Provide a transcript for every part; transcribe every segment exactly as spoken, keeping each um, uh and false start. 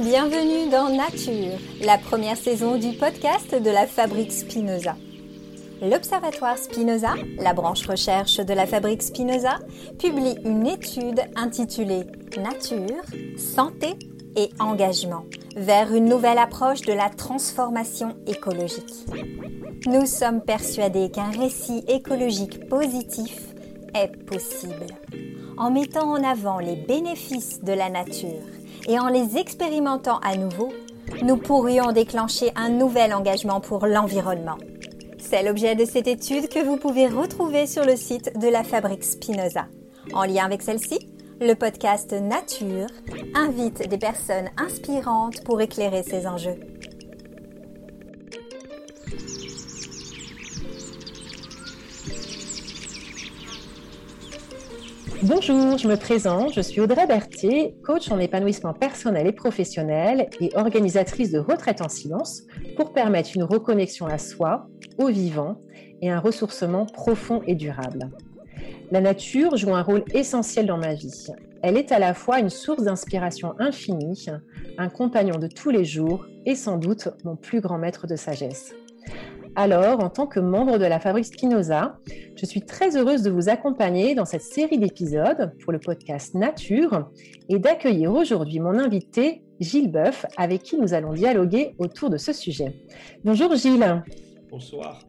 Bienvenue dans Nature, la première saison du podcast de la Fabrique Spinoza. L'Observatoire Spinoza, la branche recherche de la Fabrique Spinoza, publie une étude intitulée « Nature, santé et engagement » vers une nouvelle approche de la transformation écologique. Nous sommes persuadés qu'un récit écologique positif est possible. En mettant en avant les bénéfices de la nature et en les expérimentant à nouveau, nous pourrions déclencher un nouvel engagement pour l'environnement. C'est l'objet de cette étude que vous pouvez retrouver sur le site de la Fabrique Spinoza. En lien avec celle-ci, le podcast Nature invite des personnes inspirantes pour éclairer ces enjeux. Bonjour, je me présente, je suis Audrey Berthier, coach en épanouissement personnel et professionnel et organisatrice de retraites en silence pour permettre une reconnexion à soi, au vivant et un ressourcement profond et durable. La nature joue un rôle essentiel dans ma vie. Elle est à la fois une source d'inspiration infinie, un compagnon de tous les jours et sans doute mon plus grand maître de sagesse. Alors, en tant que membre de la Fabrique Spinoza, je suis très heureuse de vous accompagner dans cette série d'épisodes pour le podcast Nature et d'accueillir aujourd'hui mon invité Gilles Boeuf, avec qui nous allons dialoguer autour de ce sujet. Bonjour Gilles. Bonsoir.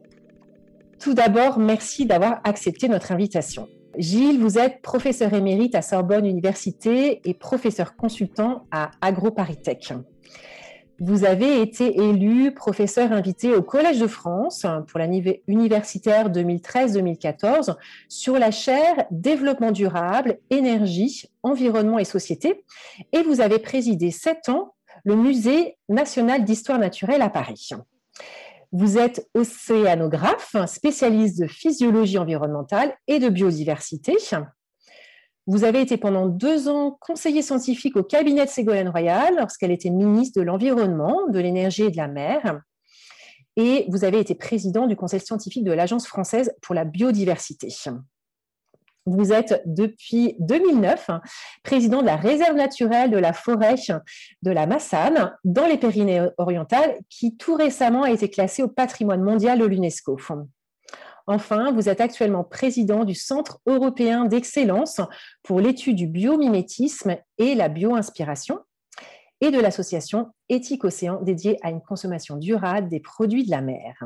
Tout d'abord, merci d'avoir accepté notre invitation. Gilles, vous êtes professeur émérite à Sorbonne Université et professeur consultant à AgroParisTech. Vous avez été élu professeur invité au Collège de France pour l'année universitaire deux mille treize deux mille quatorze sur la chaire Développement durable, énergie, environnement et société. Et vous avez présidé sept ans le Musée national d'histoire naturelle à Paris. Vous êtes océanographe, spécialiste de physiologie environnementale et de biodiversité. Vous avez été pendant deux ans conseiller scientifique au cabinet de Ségolène Royal lorsqu'elle était ministre de l'Environnement, de l'Énergie et de la Mer. Et vous avez été président du conseil scientifique de l'Agence française pour la biodiversité. Vous êtes depuis deux mille neuf président de la Réserve naturelle de la forêt de la Massane dans les Pyrénées-Orientales qui tout récemment a été classée au patrimoine mondial de l'UNESCO. Enfin, vous êtes actuellement président du Centre européen d'excellence pour l'étude du biomimétisme et la bioinspiration et de l'association Éthique Océan dédiée à une consommation durable des produits de la mer.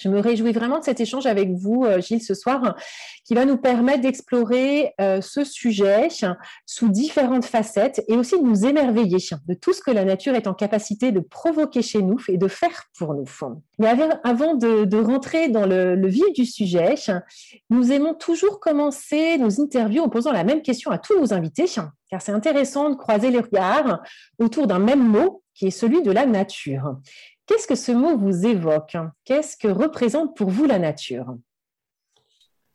Je me réjouis vraiment de cet échange avec vous, Gilles, ce soir, qui va nous permettre d'explorer ce sujet sous différentes facettes et aussi de nous émerveiller de tout ce que la nature est en capacité de provoquer chez nous et de faire pour nous. Mais avant de, de rentrer dans le, le vif du sujet, nous aimons toujours commencer nos interviews en posant la même question à tous nos invités, car c'est intéressant de croiser les regards autour d'un même mot qui est celui de la nature. Qu'est-ce que ce mot vous évoque? Qu'est-ce que représente pour vous la nature?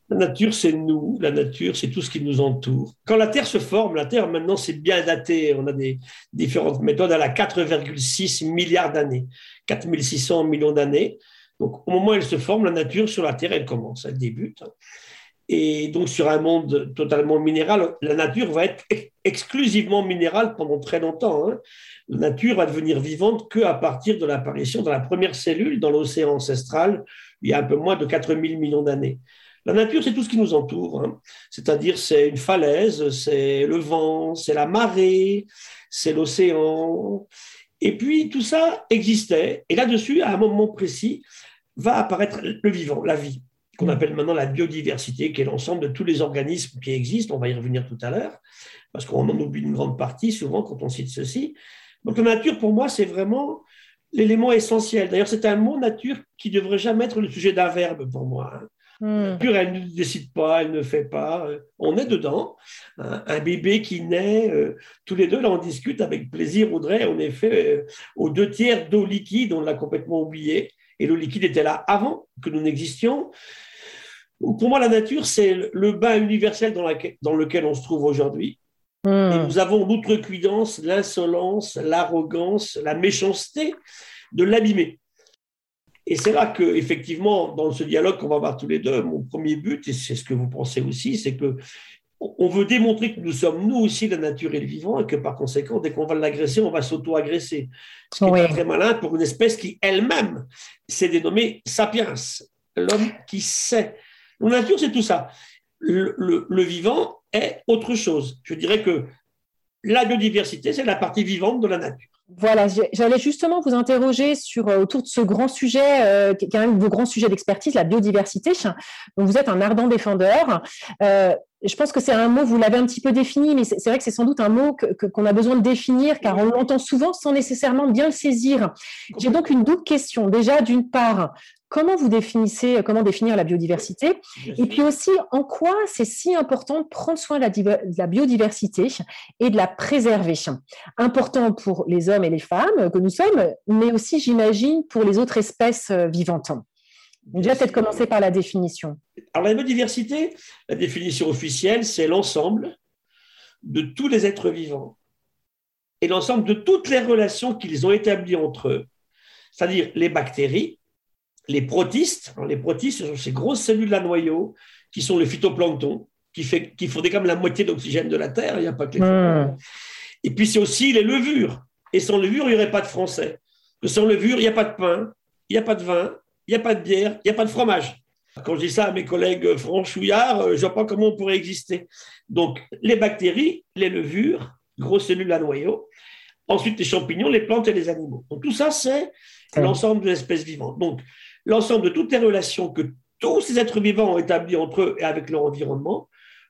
La nature, c'est nous. La nature, c'est tout ce qui nous entoure. Quand la Terre se forme, la Terre, maintenant, c'est bien daté. On a des différentes méthodes. Elle a quatre virgule six milliards d'années, quatre mille six cents millions d'années. Donc, au moment où elle se forme, la nature sur la Terre, elle commence, elle débute. Et donc, sur un monde totalement minéral, la nature va être exclusivement minérale pendant très longtemps. Hein. La nature va devenir vivante qu'à partir de l'apparition de la première cellule dans l'océan ancestral, il y a un peu moins de quatre mille millions d'années. La nature, c'est tout ce qui nous entoure. Hein. C'est-à-dire, c'est une falaise, c'est le vent, c'est la marée, c'est l'océan. Et puis, tout ça existait. Et là-dessus, à un moment précis, va apparaître le vivant, la vie, qu'on appelle maintenant la biodiversité, qui est l'ensemble de tous les organismes qui existent. On va y revenir tout à l'heure, parce qu'on en oublie une grande partie souvent quand on cite ceci. Donc la nature, pour moi, c'est vraiment l'élément essentiel. D'ailleurs, c'est un mot nature qui ne devrait jamais être le sujet d'un verbe pour moi. Mmh. La nature, elle ne décide pas, elle ne fait pas. On est dedans. Un bébé qui naît, euh, tous les deux, là, on discute avec plaisir, Audrey. On est fait euh, aux deux tiers d'eau liquide, on l'a complètement oublié. Et le liquide était là avant que nous n'existions. Pour moi, la nature, c'est le bain universel dans, laquelle, dans lequel on se trouve aujourd'hui. Mmh. Et nous avons l'outrecuidance, l'insolence, l'arrogance, la méchanceté de l'abîmer. Et c'est là que, effectivement, dans ce dialogue qu'on va avoir tous les deux, mon premier but, et c'est ce que vous pensez aussi, c'est que on veut démontrer que nous sommes, nous aussi, la nature et le vivant, et que par conséquent, dès qu'on va l'agresser, on va s'auto-agresser. Ce qui oui. est très malin pour une espèce qui, elle-même, s'est dénommée sapiens, l'homme qui sait. La nature, c'est tout ça. Le, le, le vivant est autre chose. Je dirais que la biodiversité, c'est la partie vivante de la nature. Voilà, j'allais justement vous interroger sur, autour de ce grand sujet, euh, qui est un de vos grands sujets d'expertise, la biodiversité, dont vous êtes un ardent défendeur. Euh, je pense que c'est un mot, vous l'avez un petit peu défini, mais c'est, c'est vrai que c'est sans doute un mot que, que, qu'on a besoin de définir, car on l'entend souvent sans nécessairement bien le saisir. J'ai donc une double question. Déjà, d'une part, comment vous définissez, comment définir la biodiversité ? Et puis aussi, en quoi c'est si important de prendre soin de la biodiversité et de la préserver ? Important pour les hommes et les femmes que nous sommes, mais aussi, j'imagine, pour les autres espèces vivantes. Donc, déjà, peut-être commencer par la définition. Alors, la biodiversité, la définition officielle, c'est l'ensemble de tous les êtres vivants et l'ensemble de toutes les relations qu'ils ont établies entre eux, c'est-à-dire les bactéries, les protistes. Alors les protistes, ce sont ces grosses cellules à noyaux qui sont le phytoplancton, qui, fait, qui fournit quand même la moitié d'oxygène de la Terre, il n'y a pas que les mmh. Et puis c'est aussi les levures, et sans levure, il n'y aurait pas de français. Sans levure, il n'y a pas de pain, il n'y a pas de vin, il n'y a pas de bière, il n'y a pas de fromage. Quand je dis ça à mes collègues franchouillards, je ne vois pas comment on pourrait exister. Donc les bactéries, les levures, grosses cellules à noyaux, ensuite les champignons, les plantes et les animaux. Donc tout ça, c'est mmh. l'ensemble des espèces vivantes. Donc l'ensemble de toutes les relations que tous ces êtres vivants ont établies entre eux et avec leur environnement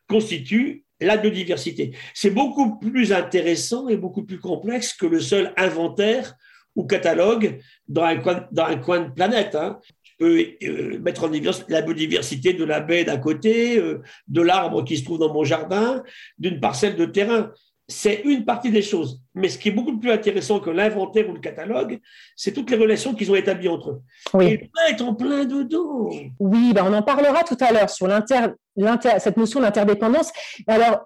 constitue la biodiversité. C'est beaucoup plus intéressant et beaucoup plus complexe que le seul inventaire ou catalogue dans un coin, dans un coin de planète. Hein. Je peux euh, mettre en évidence la biodiversité de la baie d'à côté, euh, de l'arbre qui se trouve dans mon jardin, d'une parcelle de terrain. C'est une partie des choses. Mais ce qui est beaucoup plus intéressant que l'inventaire ou le catalogue, c'est toutes les relations qu'ils ont établies entre eux. Oui. Et l'humain est en plein dedans. Oui, ben on en parlera tout à l'heure sur l'inter, l'inter, cette notion d'interdépendance. Alors,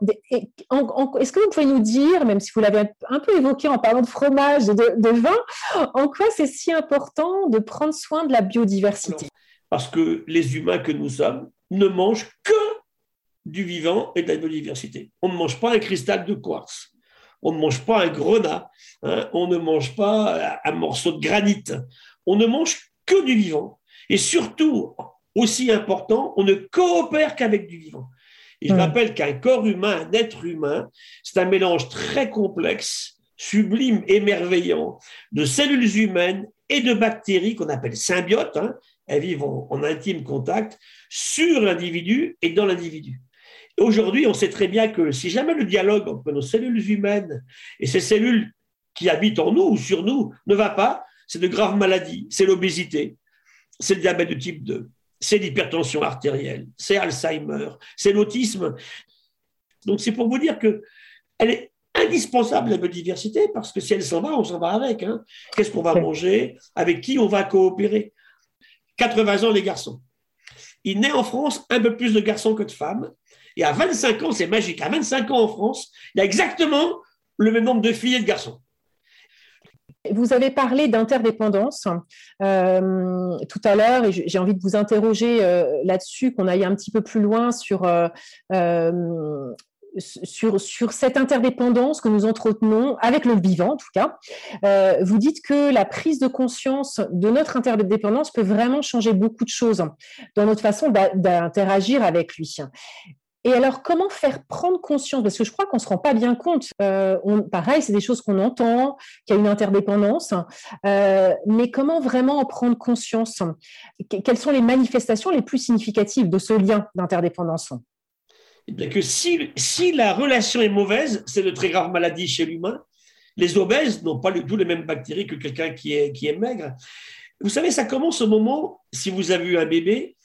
en, en, est-ce que vous pouvez nous dire, même si vous l'avez un peu évoqué en parlant de fromage, de, de vin, en quoi c'est si important de prendre soin de la biodiversité ? Non, parce que les humains que nous sommes ne mangent que du vivant et de la biodiversité. On ne mange pas un cristal de quartz, on ne mange pas un grenat, hein, on ne mange pas un morceau de granit, on ne mange que du vivant. Et surtout, aussi important, on ne coopère qu'avec du vivant. Et je mmh. rappelle qu'un corps humain, un être humain, c'est un mélange très complexe, sublime et merveillant, de cellules humaines et de bactéries qu'on appelle symbiotes, hein, elles vivent en, en intime contact, sur l'individu et dans l'individu. Aujourd'hui, on sait très bien que si jamais le dialogue entre nos cellules humaines et ces cellules qui habitent en nous ou sur nous ne va pas, c'est de graves maladies, c'est l'obésité, c'est le diabète de type deux, c'est l'hypertension artérielle, c'est Alzheimer, c'est l'autisme. Donc c'est pour vous dire qu'elle est indispensable, la biodiversité, parce que si elle s'en va, on s'en va avec. Hein. Qu'est-ce qu'on va manger ? Avec qui on va coopérer ? quatre-vingts ans, les garçons. Il naît en France un peu plus de garçons que de femmes. Et à vingt-cinq ans, c'est magique, à vingt-cinq ans en France, il y a exactement le même nombre de filles et de garçons. Vous avez parlé d'interdépendance euh, tout à l'heure, et j'ai envie de vous interroger euh, là-dessus, qu'on aille un petit peu plus loin sur, euh, euh, sur, sur cette interdépendance que nous entretenons, avec le vivant en tout cas. Euh, vous dites que la prise de conscience de notre interdépendance peut vraiment changer beaucoup de choses dans notre façon d'a- d'interagir avec lui. Et alors, comment faire prendre conscience ? Parce que je crois qu'on ne se rend pas bien compte. Euh, on, pareil, c'est des choses qu'on entend, qu'il y a une interdépendance. Euh, mais comment vraiment en prendre conscience ? Quelles sont les manifestations les plus significatives de ce lien d'interdépendance ? Eh bien que si, si la relation est mauvaise, c'est de très graves maladies chez l'humain. Les obèses n'ont pas du tout les mêmes bactéries que quelqu'un qui est, qui est maigre. Vous savez, ça commence au moment, si vous avez eu un bébé,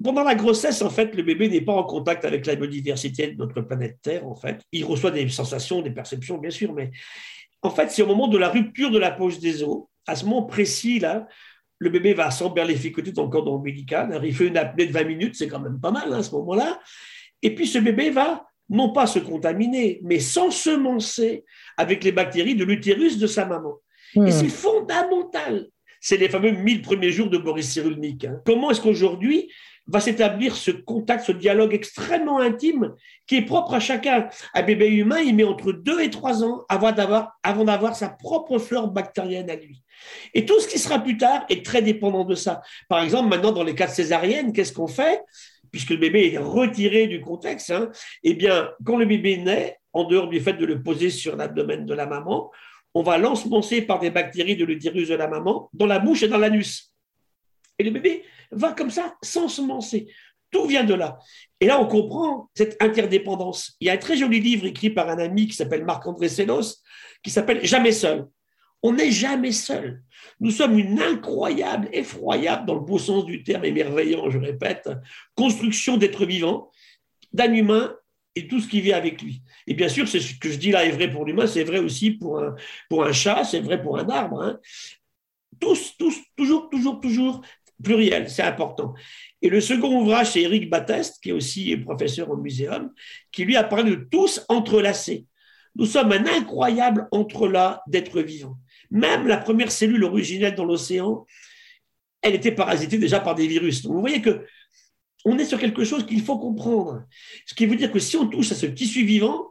pendant la grossesse, en fait, le bébé n'est pas en contact avec la biodiversité de notre planète Terre, en fait. Il reçoit des sensations, des perceptions, bien sûr, mais en fait, c'est au moment de la rupture de la poche des os. À ce moment précis, là, le bébé va s'emberlificoter dans le cordon ombilical. Il fait une apnée de vingt minutes, c'est quand même pas mal, hein, à ce moment-là. Et puis, ce bébé va, non pas se contaminer, mais s'ensemencer avec les bactéries de l'utérus de sa maman. Mmh. Et c'est fondamental. C'est les fameux mille premiers jours de Boris Cyrulnik. Hein. Comment est-ce qu'aujourd'hui, va s'établir ce contact, ce dialogue extrêmement intime qui est propre à chacun. Un bébé humain, il met entre deux et trois ans avant d'avoir, avant d'avoir sa propre flore bactérienne à lui. Et tout ce qui sera plus tard est très dépendant de ça. Par exemple, maintenant, dans les cas de césarienne, qu'est-ce qu'on fait ? Puisque le bébé est retiré du contexte, hein, eh bien, quand le bébé naît, en dehors du fait de le poser sur l'abdomen de la maman, on va l'ensemencer par des bactéries de l'utérus de la maman dans la bouche et dans l'anus. Et le bébé va comme ça s'ensemencer. Tout vient de là. Et là, on comprend cette interdépendance. Il y a un très joli livre écrit par un ami qui s'appelle Marc-André Sénos, qui s'appelle « Jamais seul ». On n'est jamais seul. Nous sommes une incroyable, effroyable, dans le beau sens du terme, émerveillant, je répète, construction d'êtres vivants, d'un humain et tout ce qui vit avec lui. Et bien sûr, c'est ce que je dis là est vrai pour l'humain, c'est vrai aussi pour un, pour un chat, c'est vrai pour un arbre. Hein. Tous, tous, toujours, toujours, toujours, pluriel, c'est important. Et le second ouvrage, c'est Éric Bateste, qui est aussi professeur au muséum, qui lui a parlé de tous entrelacés. Nous sommes un incroyable entrelac d'êtres vivants. Même la première cellule originelle dans l'océan, elle était parasitée déjà par des virus. Donc vous voyez qu'on est sur quelque chose qu'il faut comprendre. Ce qui veut dire que si on touche à ce tissu vivant,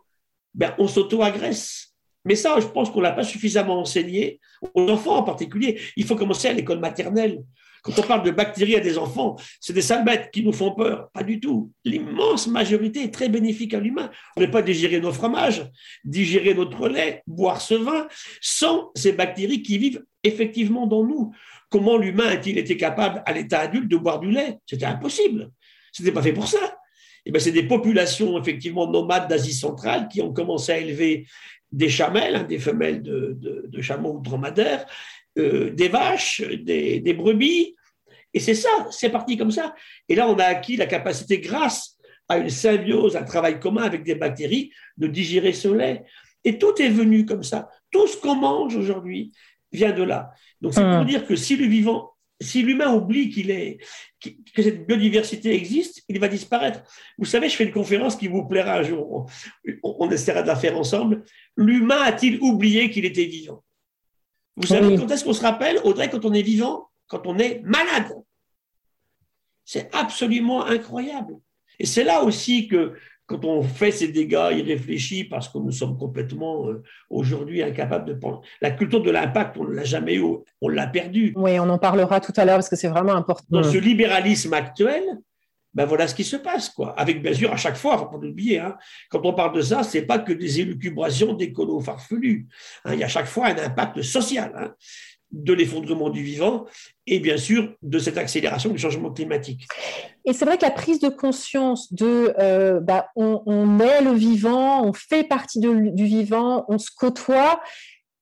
ben on s'auto-agresse. Mais ça, je pense qu'on ne l'a pas suffisamment enseigné, aux enfants en particulier. Il faut commencer à l'école maternelle. Quand on parle de bactéries à des enfants, c'est des sales bêtes qui nous font peur. Pas du tout. L'immense majorité est très bénéfique à l'humain. On ne peut pas digérer nos fromages, digérer notre lait, boire ce vin, sans ces bactéries qui vivent effectivement dans nous. Comment l'humain a-t-il été capable, à l'état adulte, de boire du lait ? C'était impossible. Ce n'était pas fait pour ça. Et bien, c'est des populations effectivement nomades d'Asie centrale qui ont commencé à élever des chamelles, hein, des femelles de, de, de chameaux ou de dromadaires, euh, des vaches, des, des brebis. Et c'est ça, c'est parti comme ça. Et là, on a acquis la capacité, grâce à une symbiose, un travail commun avec des bactéries, de digérer ce lait. Et tout est venu comme ça. Tout ce qu'on mange aujourd'hui vient de là. Donc, c'est pour dire que si le vivant, si l'humain oublie qu'il est, que cette biodiversité existe, il va disparaître. Vous savez, je fais une conférence qui vous plaira un jour. On, on essaiera de la faire ensemble. L'humain a-t-il oublié qu'il était vivant ? Vous savez, oui. Quand est-ce qu'on se rappelle, Audrey, quand on est vivant ? Quand on est malade. C'est absolument incroyable. Et c'est là aussi que, quand on fait ces dégâts irréfléchis, parce que nous sommes complètement, euh, aujourd'hui, incapables de prendre... La culture de l'impact, on ne l'a jamais eu, on l'a perdue. Oui, on en parlera tout à l'heure, parce que c'est vraiment important. Dans ce libéralisme actuel, ben voilà ce qui se passe, quoi. Avec, bien sûr, à chaque fois, il ne faut pas l'oublier, hein, quand on parle de ça, ce n'est pas que des élucubrations d'écolos farfelus. Hein, il y a à chaque fois un impact social, hein, de l'effondrement du vivant et bien sûr de cette accélération du changement climatique. Et c'est vrai que la prise de conscience de euh, bah, on, on est le vivant, on fait partie de, du vivant, on se côtoie,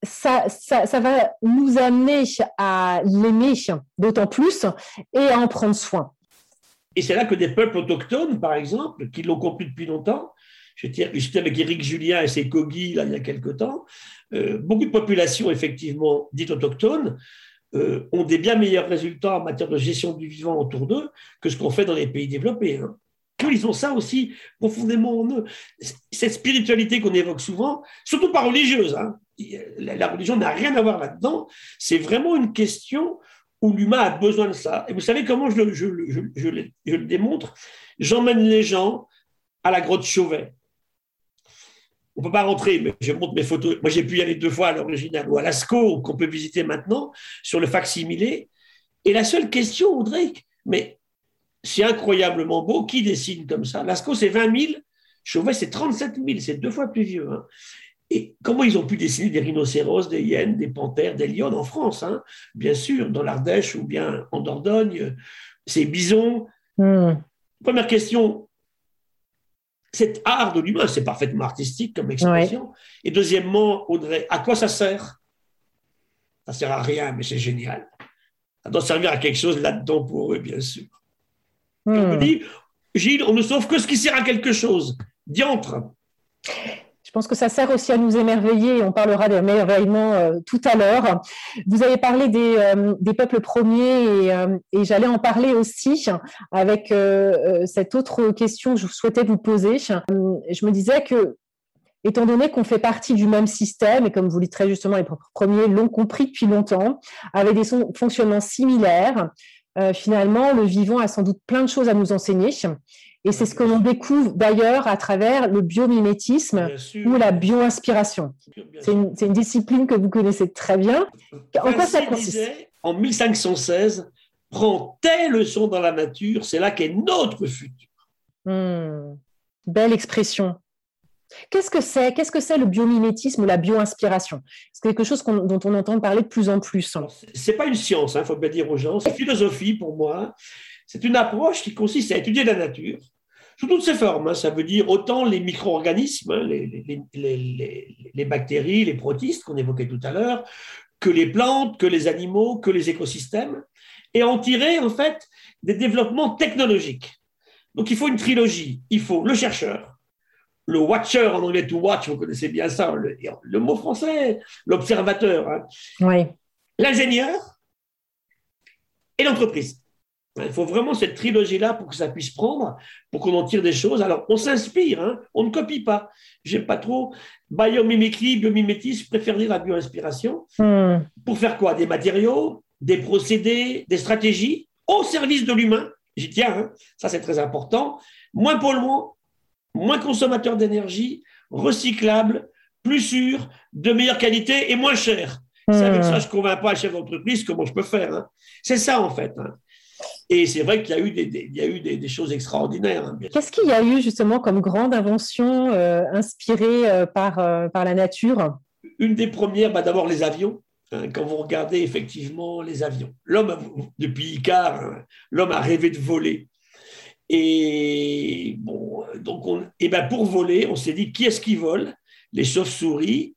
ça, ça, ça va nous amener à l'aimer d'autant plus et à en prendre soin. Et c'est là que des peuples autochtones, par exemple, qui l'ont compris depuis longtemps, j'étais avec Éric Julien et ses Kogis là, il y a quelque temps, euh, beaucoup de populations effectivement dites autochtones euh, ont des bien meilleurs résultats en matière de gestion du vivant autour d'eux que ce qu'on fait dans les pays développés. Hein. Ils ont ça aussi profondément en eux. Cette spiritualité qu'on évoque souvent, surtout pas religieuse, hein. La religion n'a rien à voir là-dedans, c'est vraiment une question où l'humain a besoin de ça. Et vous savez comment je le, je, je, je, je, je le démontre ? J'emmène les gens à la grotte Chauvet. On ne peut pas rentrer, mais je montre mes photos. Moi, j'ai pu y aller deux fois à l'original, ou à Lascaux, qu'on peut visiter maintenant, sur le facsimilé. Et la seule question, Audrey, mais c'est incroyablement beau, qui dessine comme ça ? Lascaux, c'est vingt mille, Chauvet, c'est trente-sept mille, c'est deux fois plus vieux. Hein. Et comment ils ont pu dessiner des rhinocéros, des hyènes, des panthères, des lions en France, hein, bien sûr, dans l'Ardèche ou bien en Dordogne, ces bisons. Mmh. Première question, cet art de l'humain, c'est parfaitement artistique comme expression. Ouais. Et deuxièmement, Audrey, à quoi ça sert ? Ça sert à rien, mais c'est génial. Ça doit servir à quelque chose là-dedans pour eux, bien sûr. Mmh. On me dit, Gilles, on ne sauve que ce qui sert à quelque chose. Diantre. Je pense que ça sert aussi à nous émerveiller. On parlera d'émerveillement euh, tout à l'heure. Vous avez parlé des, euh, des peuples premiers et, euh, et j'allais en parler aussi avec euh, cette autre question que je souhaitais vous poser. Je me disais que, étant donné qu'on fait partie du même système, et comme vous le dites très justement, les peuples premiers l'ont compris depuis longtemps, avec des fonctionnements similaires, euh, finalement, le vivant a sans doute plein de choses à nous enseigner. Et c'est ce que l'on découvre d'ailleurs à travers le biomimétisme ou la bioinspiration. C'est une, une discipline que vous connaissez très bien. En quoi ça consiste ? En mille cinq cent seize, prends tes leçons dans la nature, c'est là qu'est notre futur. Mmh, belle expression. Qu'est-ce que c'est ? Qu'est-ce que c'est le biomimétisme ou la bioinspiration ? C'est quelque chose qu'on, dont on entend parler de plus en plus. Ce n'est pas une science, il hein, faut bien dire aux gens. C'est une philosophie pour moi. C'est une approche qui consiste à étudier la nature sous toutes ses formes. Hein. Ça veut dire autant les micro-organismes, hein, les, les, les, les, les bactéries, les protistes qu'on évoquait tout à l'heure, que les plantes, que les animaux, que les écosystèmes, et en tirer en fait des développements technologiques. Donc il faut une trilogie. Il faut le chercheur, le watcher, en anglais, to watch, vous connaissez bien ça, le, le mot français, l'observateur, hein. Oui. L'ingénieur et l'entreprise. Il faut vraiment cette trilogie-là pour que ça puisse prendre, pour qu'on en tire des choses. Alors, on s'inspire, hein, on ne copie pas. Je n'aime pas trop biomimicry, biomimétisme, je préfère dire la bioinspiration. Mm. Pour faire quoi ? Des matériaux, des procédés, des stratégies au service de l'humain. J'y tiens, hein, ça c'est très important. Moins polluant, moins consommateur d'énergie, recyclable, plus sûr, de meilleure qualité et moins cher. Mm. C'est avec ça que je ne convainc pas le chef d'entreprise comment je peux faire. Hein. C'est ça en fait, hein. Et c'est vrai qu'il y a eu des, des, il y a eu des, des choses extraordinaires. Hein. Qu'est-ce qu'il y a eu justement comme grande invention euh, inspirée euh, par, euh, par la nature ? Une des premières, bah, d'abord les avions. Hein, quand vous regardez effectivement les avions, l'homme, depuis Icare, hein, l'homme a rêvé de voler. Et, bon, donc on, et ben pour voler, on s'est dit qui est-ce qui vole ? Les chauves-souris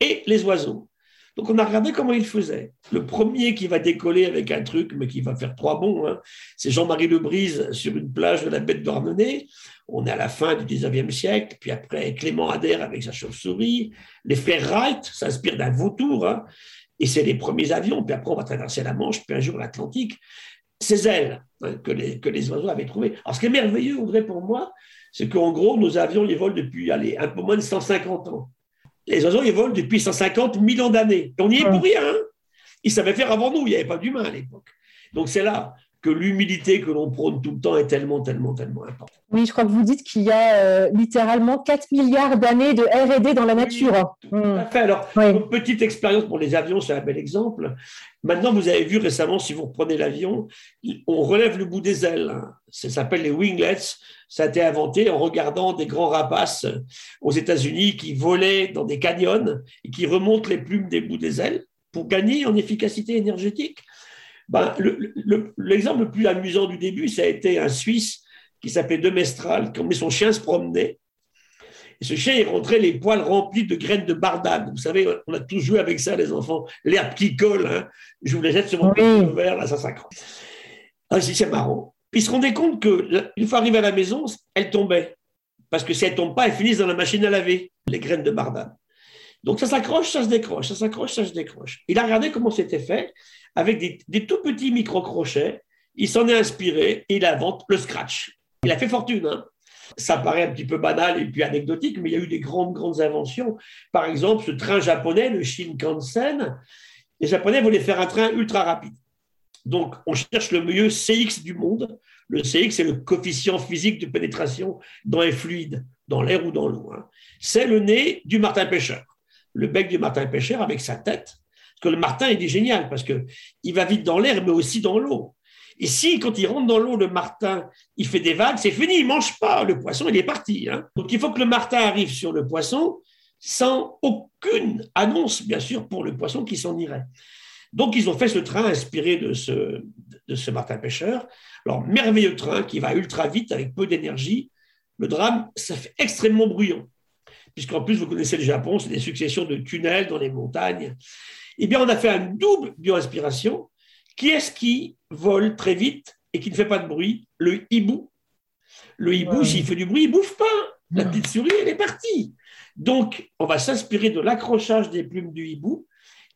et les oiseaux. Donc, on a regardé comment il faisait. Le premier qui va décoller avec un truc, mais qui va faire trois bonds, hein, c'est Jean-Marie Lebrise sur une plage de la baie de Douarnenez. On est à la fin du dix-neuvième siècle, puis après Clément Ader avec sa chauve-souris. Les frères Wright s'inspirent d'un vautour, hein, et c'est les premiers avions. Puis après, on va traverser la Manche, puis un jour l'Atlantique. Ces ailes hein, que, les, que les oiseaux avaient trouvées. Alors, ce qui est merveilleux, Audrey, pour moi, c'est qu'en gros, nos avions, ils volent depuis allez, un peu moins de cent cinquante ans. Les oiseaux, ils volent depuis cent cinquante mille ans d'années. Et on n'y est pour rien. Ils savaient faire avant nous. Il n'y avait pas d'humains à l'époque. Donc, c'est là que l'humilité que l'on prône tout le temps est tellement, tellement, tellement importante. Oui, je crois que vous dites qu'il y a euh, littéralement quatre milliards d'années de R et D dans la nature. Oui, tout mmh. à fait. Alors, oui. Une petite expérience pour les avions, c'est un bel exemple. Maintenant, vous avez vu récemment, si vous reprenez l'avion, on relève le bout des ailes. Ça s'appelle les winglets. Ça a été inventé en regardant des grands rapaces aux États-Unis qui volaient dans des canyons et qui remontent les plumes des bouts des ailes pour gagner en efficacité énergétique. Ben, le, le, l'exemple le plus amusant du début, ça a été un Suisse qui s'appelait Demestral, qui emmenait son chien se promener. Et ce chien, il rentrait les poils remplis de graines de bardane. Vous savez, on a tous joué avec ça, les enfants. L'herbe qui colle, hein. Je vous les jette sur mon petit verre, là, ça s'accroche. Ah, si, c'est marrant. Puis ils se rendaient compte qu'une fois arrivés à la maison, elles tombaient. Parce que si elles ne tombent pas, elles finissent dans la machine à laver, les graines de bardane. Donc ça s'accroche, ça se décroche, ça s'accroche, ça se décroche. Il a regardé comment c'était fait. Avec des, des tout petits micro-crochets, il s'en est inspiré et il invente le scratch. Il a fait fortune. Hein. Ça paraît un petit peu banal et puis anecdotique, mais il y a eu des grandes, grandes inventions. Par exemple, ce train japonais, le Shinkansen, les Japonais voulaient faire un train ultra rapide. Donc, on cherche le mieux C X du monde. Le C X, c'est le coefficient physique de pénétration dans les fluides, dans l'air ou dans l'eau. Hein. C'est le nez du martin-pêcheur. Le bec du martin-pêcheur avec sa tête. Que le martin, il est génial parce qu'il va vite dans l'air, mais aussi dans l'eau. Et si, quand il rentre dans l'eau, le martin, il fait des vagues, c'est fini, il ne mange pas. Le poisson, il est parti. Hein. Donc, il faut que le martin arrive sur le poisson sans aucune annonce, bien sûr, pour le poisson qui s'en irait. Donc, ils ont fait ce train inspiré de ce, de ce martin-pêcheur. Alors, merveilleux train qui va ultra vite avec peu d'énergie. Le drame, ça fait extrêmement bruyant. Puisqu'en plus, vous connaissez le Japon, c'est des successions de tunnels dans les montagnes. Eh bien, on a fait un double bioinspiration. Qui est-ce qui vole très vite et qui ne fait pas de bruit ? Le hibou. Le hibou, ouais. S'il fait du bruit, il ne bouffe pas. La petite souris, elle est partie. Donc, on va s'inspirer de l'accrochage des plumes du hibou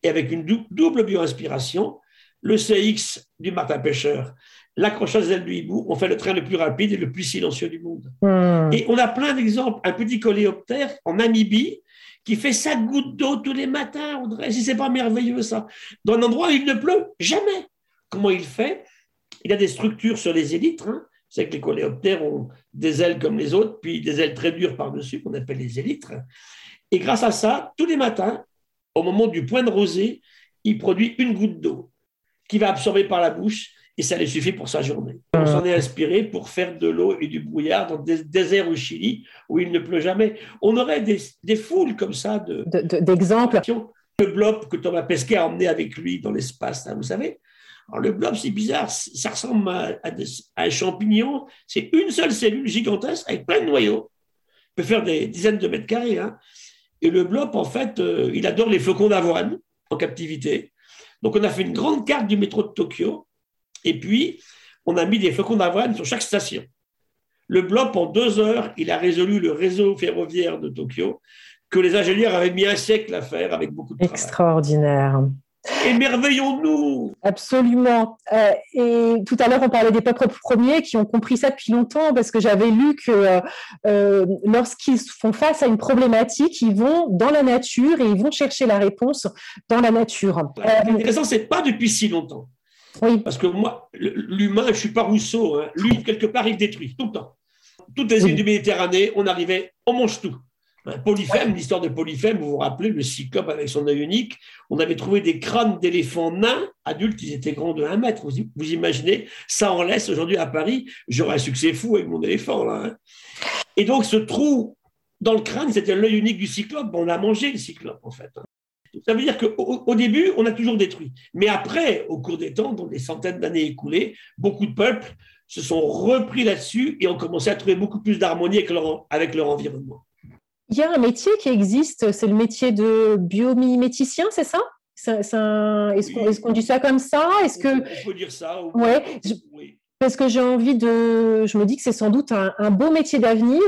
et avec une dou- double bioinspiration, le C X du martin-pêcheur, l'accrochage des ailes du hibou, on fait le train le plus rapide et le plus silencieux du monde. Ouais. Et on a plein d'exemples. Un petit coléoptère en Namibie, qui fait sa goutte d'eau tous les matins, Audrey, si c'est pas merveilleux ça, dans un endroit où il ne pleut jamais. Comment il fait ? Il a des structures sur les élytres, hein. C'est que les coléoptères ont des ailes comme les autres, puis des ailes très dures par-dessus, qu'on appelle les élytres. Et grâce à ça, tous les matins, au moment du point de rosée, il produit une goutte d'eau qui va absorber par la bouche, et ça lui suffit pour sa journée. On s'en est inspiré pour faire de l'eau et du brouillard dans des déserts au Chili où il ne pleut jamais. On aurait des, des foules comme ça de, de, de, d'exemples. Le blob que Thomas Pesquet a emmené avec lui dans l'espace, hein, vous savez. Alors, le blob, c'est bizarre, ça ressemble à, à, des, à un champignon. C'est une seule cellule gigantesque avec plein de noyaux. Il peut faire des dizaines de mètres carrés. Hein. Et le blob, en fait, euh, il adore les flocons d'avoine en captivité. Donc, on a fait une grande carte du métro de Tokyo. Et puis, on a mis des flocons d'avoine sur chaque station. Le blob, en deux heures, il a résolu le réseau ferroviaire de Tokyo que les ingénieurs avaient mis un siècle à faire avec beaucoup de travail. Extraordinaire. Émerveillons-nous. Absolument. Euh, et tout à l'heure, on parlait des peuples premiers qui ont compris ça depuis longtemps, parce que j'avais lu que euh, lorsqu'ils font face à une problématique, ils vont dans la nature et ils vont chercher la réponse dans la nature. L'intéressant, c'est pas depuis si longtemps. Oui. Parce que moi, l'humain, je ne suis pas Rousseau, hein. Lui, quelque part, il détruit tout le temps. Toutes les îles oui. du Méditerranée, on arrivait, on mange tout. Hein, Polyphème, oui. l'histoire de Polyphème, vous vous rappelez, le cyclope avec son œil unique, on avait trouvé des crânes d'éléphants nains, adultes, ils étaient grands de un mètre, vous, vous imaginez, ça en laisse aujourd'hui à Paris, j'aurais un succès fou avec mon éléphant. Là, hein. Et donc, ce trou dans le crâne, c'était l'œil unique du cyclope, on l'a mangé le cyclope en fait. Ça veut dire qu'au au début, on a toujours détruit. Mais après, au cours des temps, dans des centaines d'années écoulées, beaucoup de peuples se sont repris là-dessus et ont commencé à trouver beaucoup plus d'harmonie avec leur, avec leur environnement. Il y a un métier qui existe, c'est le métier de biomiméticien, c'est ça ? c'est, c'est un... Est-ce, oui. qu'on, est-ce qu'on dit ça comme ça ? Est-ce que... On peut dire ça. Ou... Ouais. Je... Oui. Parce que j'ai envie de, je me dis que c'est sans doute un, un beau métier d'avenir,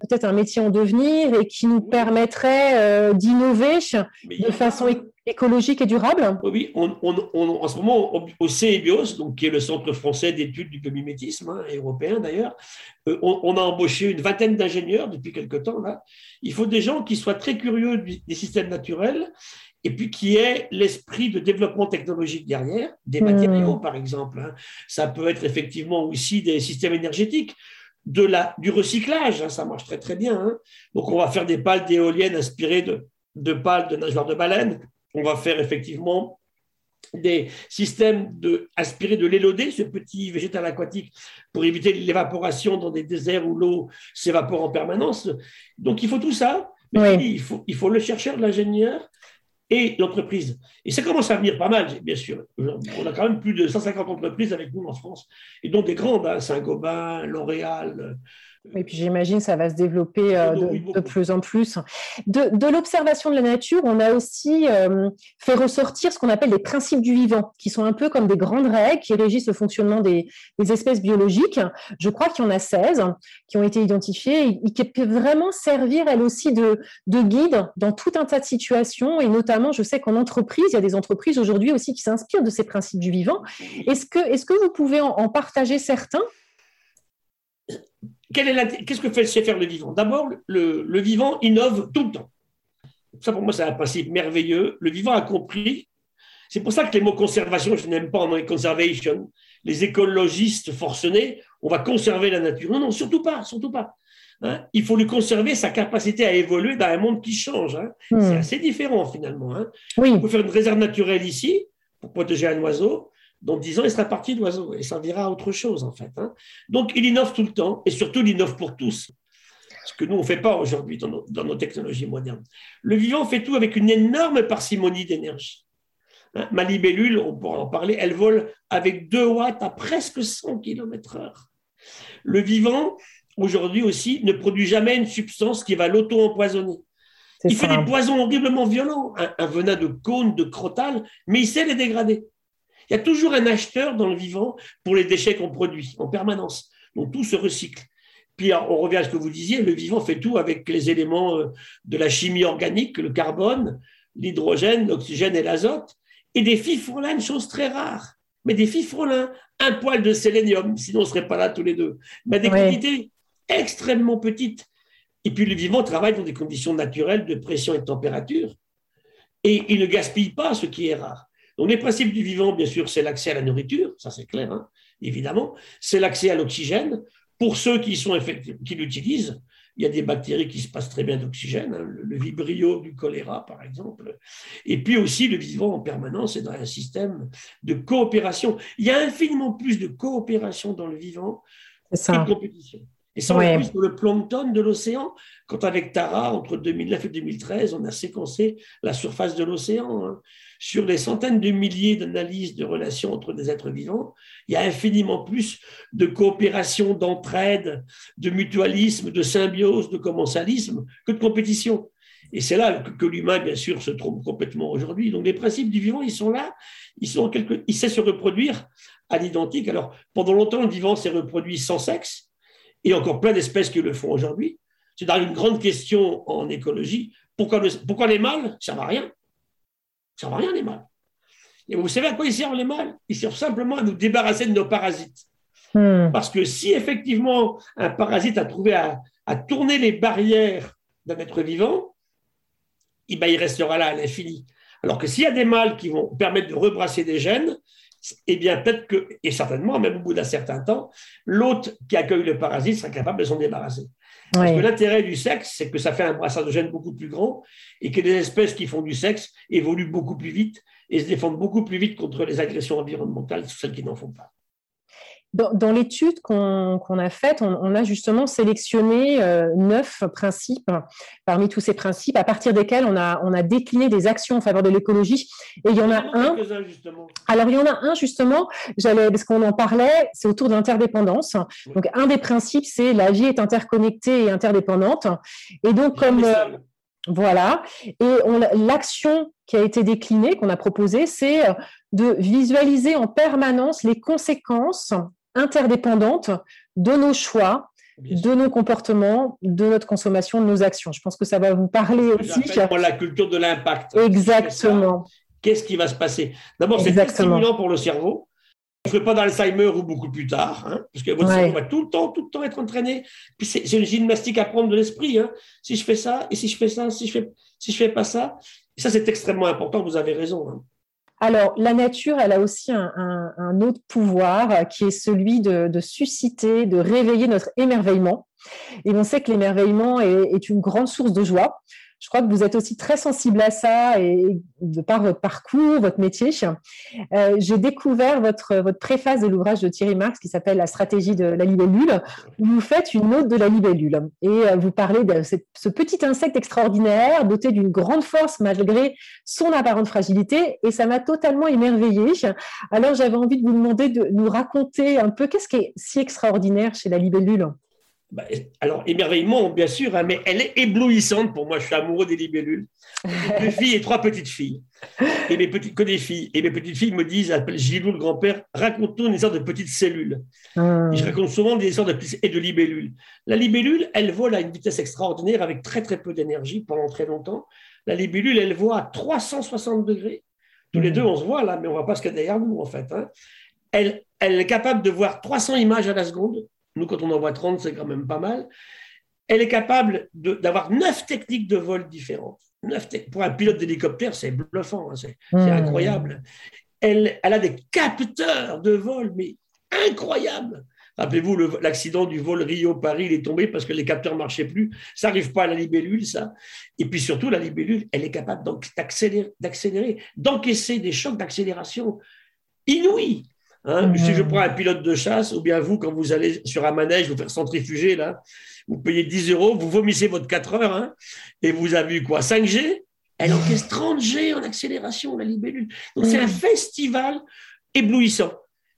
peut-être un métier en devenir et qui nous permettrait euh, d'innover Mais de façon é- écologique et durable. Oui, on, on, on, en ce moment, on, au CEBIOS, donc qui est le Centre français d'études du biomimétisme, hein, européen d'ailleurs, euh, on, on a embauché une vingtaine d'ingénieurs depuis quelque temps. Là. Il faut des gens qui soient très curieux du, des systèmes naturels et puis qui est l'esprit de développement technologique derrière, des matériaux mmh. par exemple. Hein. Ça peut être effectivement aussi des systèmes énergétiques, de la, du recyclage, hein, ça marche très très bien. Hein. Donc on va faire des pales d'éoliennes inspirées de, de pales de nageoires de baleine, on va faire effectivement des systèmes de, inspirés de l'élodée, ce petit végétal aquatique, pour éviter l'évaporation dans des déserts où l'eau s'évapore en permanence. Donc il faut tout ça, mais oui. il, faut, il faut le chercheur, l'ingénieur, et l'entreprise. Et ça commence à venir pas mal, bien sûr. On a quand même plus de cent cinquante entreprises avec nous en France, et dont des grandes, hein, Saint-Gobain, L'Oréal. Et puis j'imagine que ça va se développer euh, de, de plus en plus. De, de l'observation de la nature, on a aussi euh, fait ressortir ce qu'on appelle les principes du vivant, qui sont un peu comme des grandes règles qui régissent le fonctionnement des, des espèces biologiques. Je crois qu'il y en a seize qui ont été identifiées et qui peuvent vraiment servir, elles aussi, de, de guide dans tout un tas de situations. Et notamment, je sais qu'en entreprise, il y a des entreprises aujourd'hui aussi qui s'inspirent de ces principes du vivant. Est-ce que, est-ce que vous pouvez en, en partager certains ? Quel est la... Qu'est-ce que fait sait faire le vivant ? D'abord, le, le vivant innove tout le temps. Ça, pour moi, c'est un principe merveilleux. Le vivant a compris. C'est pour ça que les mots conservation, je n'aime pas en anglais conservation. Les écologistes forcenés, on va conserver la nature. Non, non, surtout pas, surtout pas. Hein, il faut lui conserver sa capacité à évoluer dans un monde qui change. Hein. Mmh. C'est assez différent, finalement. Hein. Oui. On peut faire une réserve naturelle ici pour protéger un oiseau. Dans dix ans, il sera parti d'oiseau et ça servira à autre chose, en fait. Hein. Donc, il innove tout le temps et surtout, il innove pour tous. Ce que nous, on ne fait pas aujourd'hui dans nos, dans nos technologies modernes. Le vivant fait tout avec une énorme parcimonie d'énergie. Hein. Ma libellule, on pourra en parler, elle vole avec deux watts à presque cent kilomètres heure. Le vivant, aujourd'hui aussi, ne produit jamais une substance qui va l'auto-empoisonner. C'est il ça. Fait des poisons horriblement violents, un, un venin de cône, de crotale, mais il sait les dégrader. Il y a toujours un acheteur dans le vivant pour les déchets qu'on produit en permanence. Donc, tout se recycle. Puis, on revient à ce que vous disiez, le vivant fait tout avec les éléments de la chimie organique, le carbone, l'hydrogène, l'oxygène et l'azote. Et des fifrelins, une chose très rare. Mais des fifrelins, un poil de sélénium, sinon on ne serait pas là tous les deux. Mais des quantités extrêmement petites. Et puis, le vivant travaille dans des conditions naturelles de pression et de température. Et il ne gaspille pas ce qui est rare. Donc, les principes du vivant, bien sûr, c'est l'accès à la nourriture, ça c'est clair, hein. évidemment, c'est l'accès à l'oxygène. Pour ceux qui, sont effectu- qui l'utilisent, il y a des bactéries qui se passent très bien d'oxygène, hein, le, le vibrio du choléra, par exemple. Et puis aussi, le vivant en permanence est dans un système de coopération. Il y a infiniment plus de coopération dans le vivant que de compétition. Et sans ouais. plus, le plancton de l'océan, quand avec Tara, entre deux mille neuf et deux mille treize, on a séquencé la surface de l'océan. Hein. Sur les centaines de milliers d'analyses de relations entre des êtres vivants, il y a infiniment plus de coopération, d'entraide, de mutualisme, de symbiose, de commensalisme que de compétition. Et c'est là que, que l'humain, bien sûr, se trompe complètement aujourd'hui. Donc les principes du vivant, ils sont là, ils sont quelque... ils savent se reproduire à l'identique. Alors pendant longtemps, le vivant s'est reproduit sans sexe, et encore plein d'espèces qui le font aujourd'hui. C'est d'ailleurs une grande question en écologie. Pourquoi, le, pourquoi les mâles servent à rien ? Ils ne servent à rien, les mâles. Et vous savez à quoi ils servent, les mâles ? Ils servent simplement à nous débarrasser de nos parasites. Mmh. Parce que si, effectivement, un parasite a trouvé à, à tourner les barrières d'un être vivant, eh ben, il restera là à l'infini. Alors que s'il y a des mâles qui vont permettre de rebrasser des gènes, eh bien, peut-être que, et certainement, même au bout d'un certain temps, l'hôte qui accueille le parasite sera capable de s'en débarrasser. Parce oui. que l'intérêt du sexe, c'est que ça fait un brassage de gènes beaucoup plus grand et que les espèces qui font du sexe évoluent beaucoup plus vite et se défendent beaucoup plus vite contre les agressions environnementales que celles qui n'en font pas. Dans, dans l'étude qu'on, qu'on a faite, on, on a justement sélectionné euh, neuf principes. Parmi tous ces principes, à partir desquels on a, on a décliné des actions en faveur de l'écologie. Et il y en a un. Alors il y en a un justement. J'allais, parce qu'on en parlait, c'est autour de l'interdépendance. Oui. Donc un des principes, c'est la vie est interconnectée et interdépendante. Et donc comme euh, voilà. Et on, l'action qui a été déclinée, qu'on a proposée, c'est de visualiser en permanence les conséquences interdépendantes de nos choix, de nos comportements, de notre consommation, de nos actions. Je pense que ça va vous parler aussi. Pour la culture de l'impact. Exactement. Qu'est-ce qui va se passer ? D'abord, c'est très stimulant pour le cerveau. On ne fait pas d'Alzheimer ou beaucoup plus tard, hein, parce que votre ouais. cerveau va tout le temps, tout le temps être entraîné. Puis c'est, c'est une gymnastique à prendre de l'esprit. Hein. Si je fais ça, et si je fais ça, si je ne fais, si je fais pas ça. Et ça, c'est extrêmement important, vous avez raison. Hein. Alors, la nature, elle a aussi un, un, un autre pouvoir qui est celui de, de susciter, de réveiller notre émerveillement. Et on sait que l'émerveillement est, est une grande source de joie. Je crois que vous êtes aussi très sensible à ça et de par votre parcours, votre métier. Euh, j'ai découvert votre, votre préface de l'ouvrage de Thierry Marx qui s'appelle « La stratégie de la libellule » où vous faites une ode de la libellule et vous parlez de ce, ce petit insecte extraordinaire doté d'une grande force malgré son apparente fragilité et ça m'a totalement émerveillée. Alors, j'avais envie de vous demander de nous raconter un peu qu'est-ce qui est si extraordinaire chez la libellule. Alors, émerveillement, bien sûr, hein, mais elle est éblouissante pour moi. Je suis amoureux des libellules. Deux filles et trois petites filles. Et mes petites, que des filles. Et mes petites filles me disent, appelle Gilou, le grand-père, raconte-nous une histoire de petites cellules. Mmh. Et je raconte souvent des histoires de petites et de libellules. La libellule, elle vole à une vitesse extraordinaire avec très, très peu d'énergie pendant très longtemps. La libellule, elle voit à trois cent soixante degrés. Tous mmh. les deux, on se voit là, mais on ne voit pas ce qu'il y a derrière nous, en fait. Hein. Elle, elle est capable de voir trois cents images à la seconde. Nous, quand on en voit trente, c'est quand même pas mal. Elle est capable de, d'avoir neuf techniques de vol différentes. Neuf te- pour un pilote d'hélicoptère, c'est bluffant, hein, c'est, mmh. c'est incroyable. Elle, elle a des capteurs de vol, mais incroyables. Rappelez-vous, le, l'accident du vol Rio-Paris, il est tombé parce que les capteurs ne marchaient plus. Ça n'arrive pas à la libellule, ça. Et puis surtout, la libellule, elle est capable d'accélérer, d'accélérer d'encaisser des chocs d'accélération inouïs. Hein, mmh. Si je prends un pilote de chasse, ou bien vous, quand vous allez sur un manège vous faire centrifuger, là, vous payez dix euros, vous vomissez votre quatre heures, hein, et vous avez eu quoi, cinq G ? Elle encaisse trente G en accélération, la libellule. Donc, mmh. c'est un festival éblouissant.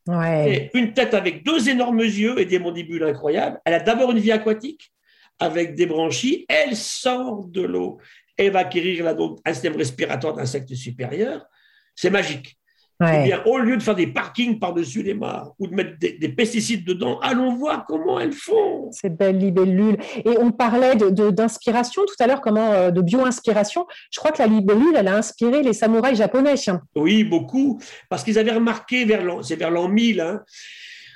Ouais. Une tête avec deux énormes yeux et des mandibules incroyables. Elle a d'abord une vie aquatique, avec des branchies. Elle sort de l'eau. Elle va acquérir là, donc, un système respiratoire d'insectes supérieurs. C'est magique. Ouais. Eh bien, au lieu de faire des parkings par-dessus les mares ou de mettre des, des pesticides dedans, allons voir comment elles font. Ces belles libellules. Et on parlait de, de, d'inspiration tout à l'heure, comment, euh, de bio-inspiration. Je crois que la libellule, elle a inspiré les samouraïs japonais. Oui, beaucoup, parce qu'ils avaient remarqué, vers l'an, c'est vers l'an mille. Hein.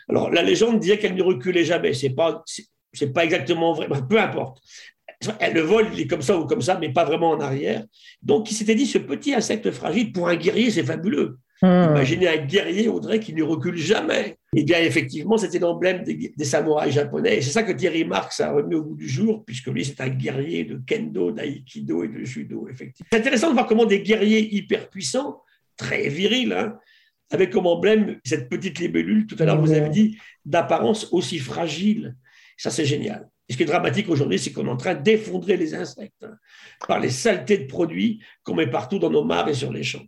Alors, la légende disait qu'elle ne reculait jamais. C'est pas, c'est, c'est pas exactement vrai. Peu importe. Le vol, il est comme ça ou comme ça, mais pas vraiment en arrière. Donc, ils s'étaient dit, ce petit insecte fragile, pour un guerrier, c'est fabuleux. Mmh. Imaginez un guerrier, Audrey, qui ne recule jamais. Eh bien, effectivement, c'était l'emblème des, des samouraïs japonais. Et c'est ça que Thierry Marx a remis au goût du jour, puisque lui, c'est un guerrier de kendo, d'aïkido et de judo, effectivement. C'est intéressant de voir comment des guerriers hyper puissants, très virils, hein, avec comme emblème cette petite libellule, tout à l'heure, mmh. vous avez dit, d'apparence aussi fragile. Ça, c'est génial. Et ce qui est dramatique aujourd'hui, c'est qu'on est en train d'effondrer les insectes hein, par les saletés de produits qu'on met partout dans nos mares et sur les champs.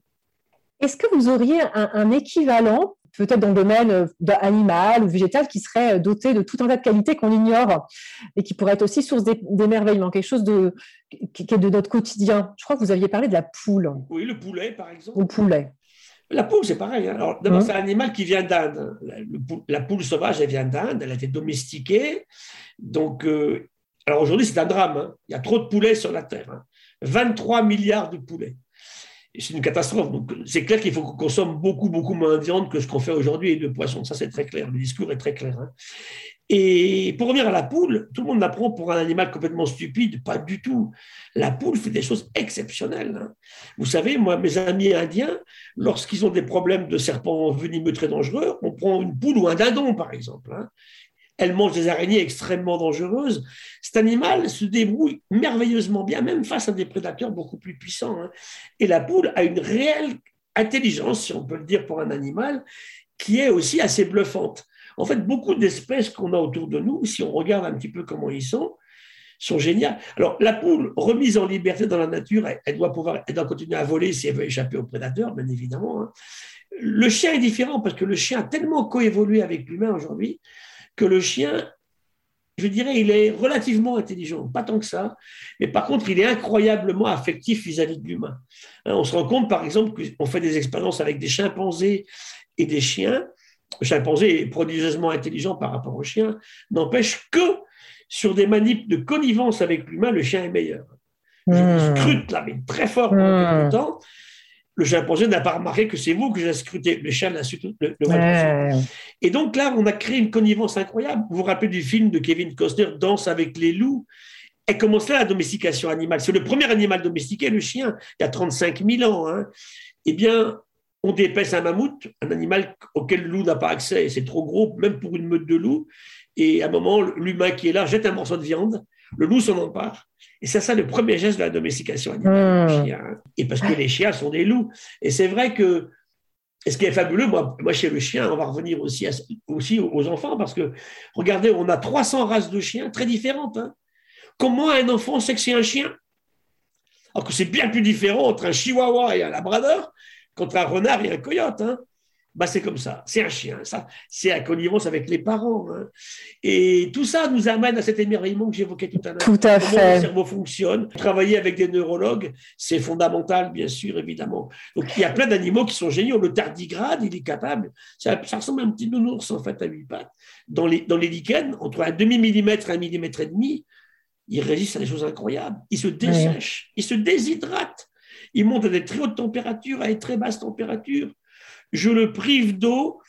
Est-ce que vous auriez un, un équivalent, peut-être dans le domaine animal ou végétal, qui serait doté de tout un tas de qualités qu'on ignore et qui pourrait être aussi source d'émerveillement, quelque chose de, qui est de notre quotidien? Je crois que vous aviez parlé de la poule. Oui, le poulet, par exemple. Le poulet. La poule, c'est pareil. Hein. Alors, d'abord, mmh. c'est un animal qui vient d'Inde. La, le, la poule sauvage, elle vient d'Inde. Elle a été domestiquée. Donc, euh, alors aujourd'hui, c'est un drame. Hein. Il y a trop de poulets sur la Terre. Hein. vingt-trois milliards de poulets. C'est une catastrophe. Donc, c'est clair qu'il faut qu'on consomme beaucoup, beaucoup moins de viande que ce qu'on fait aujourd'hui et de poisson. Ça, c'est très clair. Le discours est très clair. Hein. Et pour revenir à la poule, tout le monde la prend pour un animal complètement stupide. Pas du tout. La poule fait des choses exceptionnelles. Hein. Vous savez, moi, mes amis indiens, lorsqu'ils ont des problèmes de serpents venimeux très dangereux, on prend une poule ou un dindon, par exemple. Hein. Elle mange des araignées extrêmement dangereuses. Cet animal se débrouille merveilleusement bien, même face à des prédateurs beaucoup plus puissants. Hein. Et la poule a une réelle intelligence, si on peut le dire pour un animal, qui est aussi assez bluffante. En fait, beaucoup d'espèces qu'on a autour de nous, si on regarde un petit peu comment ils sont, sont géniales. Alors, la poule, remise en liberté dans la nature, elle, elle doit pouvoir, elle doit continuer à voler si elle veut échapper aux prédateurs, bien évidemment. Hein. Le chien est différent, parce que le chien a tellement coévolué avec l'humain aujourd'hui, que le chien, je dirais, il est relativement intelligent, pas tant que ça, mais par contre, il est incroyablement affectif vis-à-vis de l'humain. Hein, on se rend compte, par exemple, qu'on fait des expériences avec des chimpanzés et des chiens. Le chimpanzé est prodigieusement intelligent par rapport au chien, n'empêche que sur des manips de connivence avec l'humain, le chien est meilleur. Je mmh. scrute là, mais très fort pendant mmh. quelque temps. Le chimpanzé n'a pas remarqué que c'est vous que j'ai scruté. Le chien l'a su tout le, le ouais. Et donc là, on a créé une connivence incroyable. Vous vous rappelez du film de Kevin Costner, Danse avec les loups? Elle commence là, la domestication animale. C'est le premier animal domestiqué, le chien, il y a trente-cinq mille ans. Hein. Eh bien, on dépaisse un mammouth, un animal auquel le loup n'a pas accès. C'est trop gros, même pour une meute de loups. Et à un moment, l'humain qui est là jette un morceau de viande. Le loup s'en empare. Et c'est ça le premier geste de la domestication animale. Mmh. Chien, hein. Et parce que les chiens sont des loups. Et c'est vrai que et ce qui est fabuleux, moi, moi chez le chien, on va revenir aussi, à, aussi aux enfants, parce que regardez, on a trois cents races de chiens très différentes. Hein. Comment un enfant sait que c'est un chien? Alors que c'est bien plus différent entre un chihuahua et un labrador qu'entre un renard et un coyote. Hein. Bah, c'est comme ça, c'est un chien, ça, c'est la connivence avec les parents. Hein. Et tout ça nous amène à cet émerveillement que j'évoquais tout à l'heure. Tout à fait. Comment le cerveau fonctionne. Travailler avec des neurologues, c'est fondamental, bien sûr, évidemment. Donc, il y a plein d'animaux qui sont géniaux. Le tardigrade, il est capable. Ça, ça ressemble à un petit nounours, en fait, à huit pattes. Dans les, dans les lichens, entre un demi-millimètre et un millimètre et demi, il résiste à des choses incroyables. Il se dessèche, oui. il se déshydrate. Il monte à des très hautes températures, à des très basses températures. Je le prive d'eau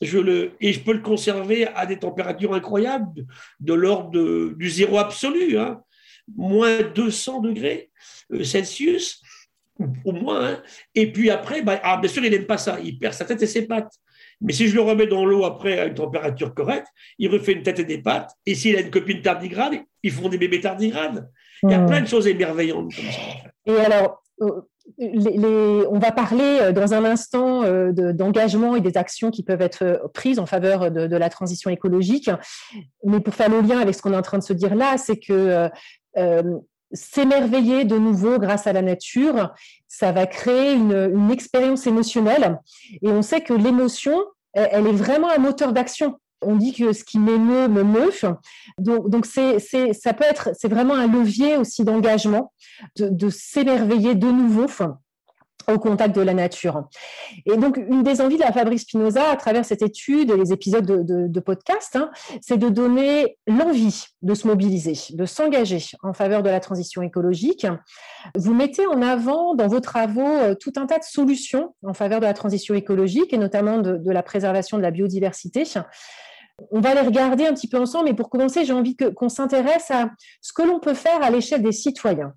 je le, et je peux le conserver à des températures incroyables, de l'ordre de, du zéro absolu, hein, moins deux cents degrés Celsius, au moins. Hein. Et puis après, bah, ah, bien sûr, il n'aime pas ça, il perd sa tête et ses pattes. Mais si je le remets dans l'eau après à une température correcte, il refait une tête et des pattes. Et s'il a une copine tardigrade, ils font des bébés tardigrades. Il y a plein de choses émerveillantes comme ça. Et alors euh... Les, les, on va parler dans un instant de, d'engagement et des actions qui peuvent être prises en faveur de, de la transition écologique. Mais pour faire le lien avec ce qu'on est en train de se dire là, c'est que euh, s'émerveiller de nouveau grâce à la nature, ça va créer une, une expérience émotionnelle. Et on sait que l'émotion, elle, elle est vraiment un moteur d'action. On dit que ce qui m'émeut, me meuf. Donc, donc c'est, c'est, ça peut être, c'est vraiment un levier aussi d'engagement, de, de s'émerveiller de nouveau au contact de la nature. Et donc, une des envies de la Fabrique Spinoza, à travers cette étude et les épisodes de, de, de podcast, hein, c'est de donner l'envie de se mobiliser, de s'engager en faveur de la transition écologique. Vous mettez en avant dans vos travaux tout un tas de solutions en faveur de la transition écologique et notamment de, de la préservation de la biodiversité. On va les regarder un petit peu ensemble, mais pour commencer, j'ai envie que, qu'on s'intéresse à ce que l'on peut faire à l'échelle des citoyens.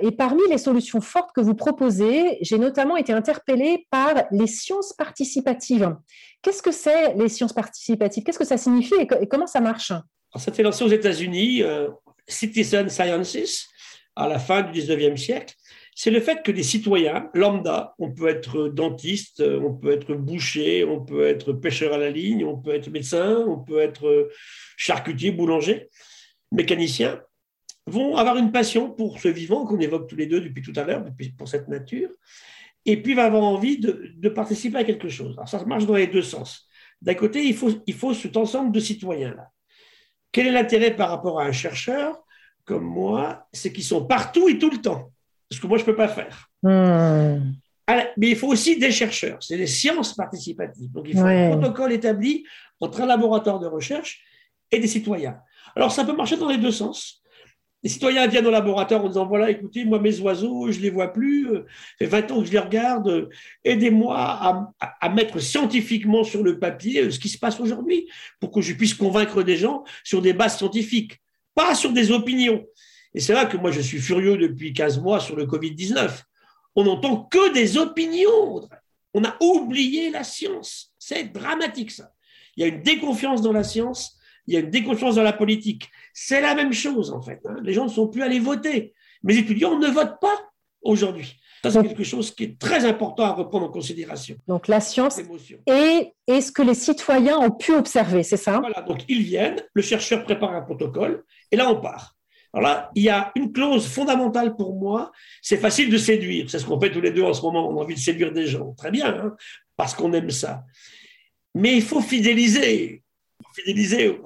Et parmi les solutions fortes que vous proposez, j'ai notamment été interpellée par les sciences participatives. Qu'est-ce que c'est les sciences participatives ? Qu'est-ce que ça signifie et, co- et comment ça marche ? Alors, ça s'est lancé aux États-Unis, euh, Citizen Sciences, à la fin du dix-neuvième siècle. C'est le fait que les citoyens lambda, on peut être dentiste, on peut être boucher, on peut être pêcheur à la ligne, on peut être médecin, on peut être charcutier, boulanger, mécanicien, vont avoir une passion pour ce vivant qu'on évoque tous les deux depuis tout à l'heure, pour cette nature, et puis va avoir envie de, de participer à quelque chose. Alors ça marche dans les deux sens. D'un côté, il faut, il faut cet ensemble de citoyens-là. Quel est l'intérêt par rapport à un chercheur comme moi ? C'est qu'ils sont partout et tout le temps. Ce que moi, je ne peux pas faire. Mmh. Alors, mais il faut aussi des chercheurs. C'est des sciences participatives. Donc, il faut ouais. un protocole établi entre un laboratoire de recherche et des citoyens. Alors, ça peut marcher dans les deux sens. Les citoyens viennent au laboratoire en disant, voilà, écoutez, moi, mes oiseaux, je ne les vois plus. Ça fait vingt ans que je les regarde. Aidez-moi à, à, à mettre scientifiquement sur le papier ce qui se passe aujourd'hui pour que je puisse convaincre des gens sur des bases scientifiques, pas sur des opinions. Et c'est là que moi, je suis furieux depuis quinze mois sur le covid dix-neuf. On n'entend que des opinions. On a oublié la science. C'est dramatique, ça. Il y a une déconfiance dans la science, il y a une déconfiance dans la politique. C'est la même chose, en fait. Hein. Les gens ne sont plus allés voter. Mes étudiants ne votent pas aujourd'hui. Ça, c'est quelque chose qui est très important à reprendre en considération. Donc, la science et, et ce que les citoyens ont pu observer, c'est ça ? Voilà, donc ils viennent, le chercheur prépare un protocole, et là, on part. Alors là, il y a une clause fondamentale pour moi, c'est facile de séduire. C'est ce qu'on fait tous les deux en ce moment, on a envie de séduire des gens. Très bien, hein, parce qu'on aime ça. Mais il faut fidéliser. fidéliser ouais.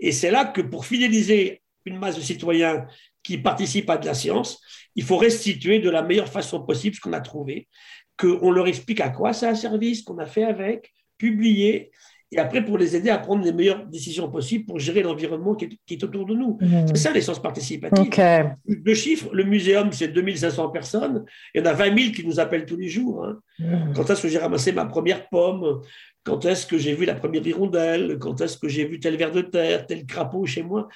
Et c'est là que pour fidéliser une masse de citoyens qui participent à de la science, il faut restituer de la meilleure façon possible ce qu'on a trouvé, qu'on leur explique à quoi ça a servi, ce qu'on a fait avec, publier. Et après, pour les aider à prendre les meilleures décisions possibles pour gérer l'environnement qui est, qui est autour de nous. Mmh. C'est ça, les sciences participatives. Okay. Deux chiffres, le muséum, c'est deux mille cinq cents personnes. Il y en a vingt mille qui nous appellent tous les jours. Hein. Mmh. Quand est-ce que j'ai ramassé ma première pomme ? Quand est-ce que j'ai vu la première hirondelle ? Quand est-ce que j'ai vu tel ver de terre, tel crapaud chez moi ?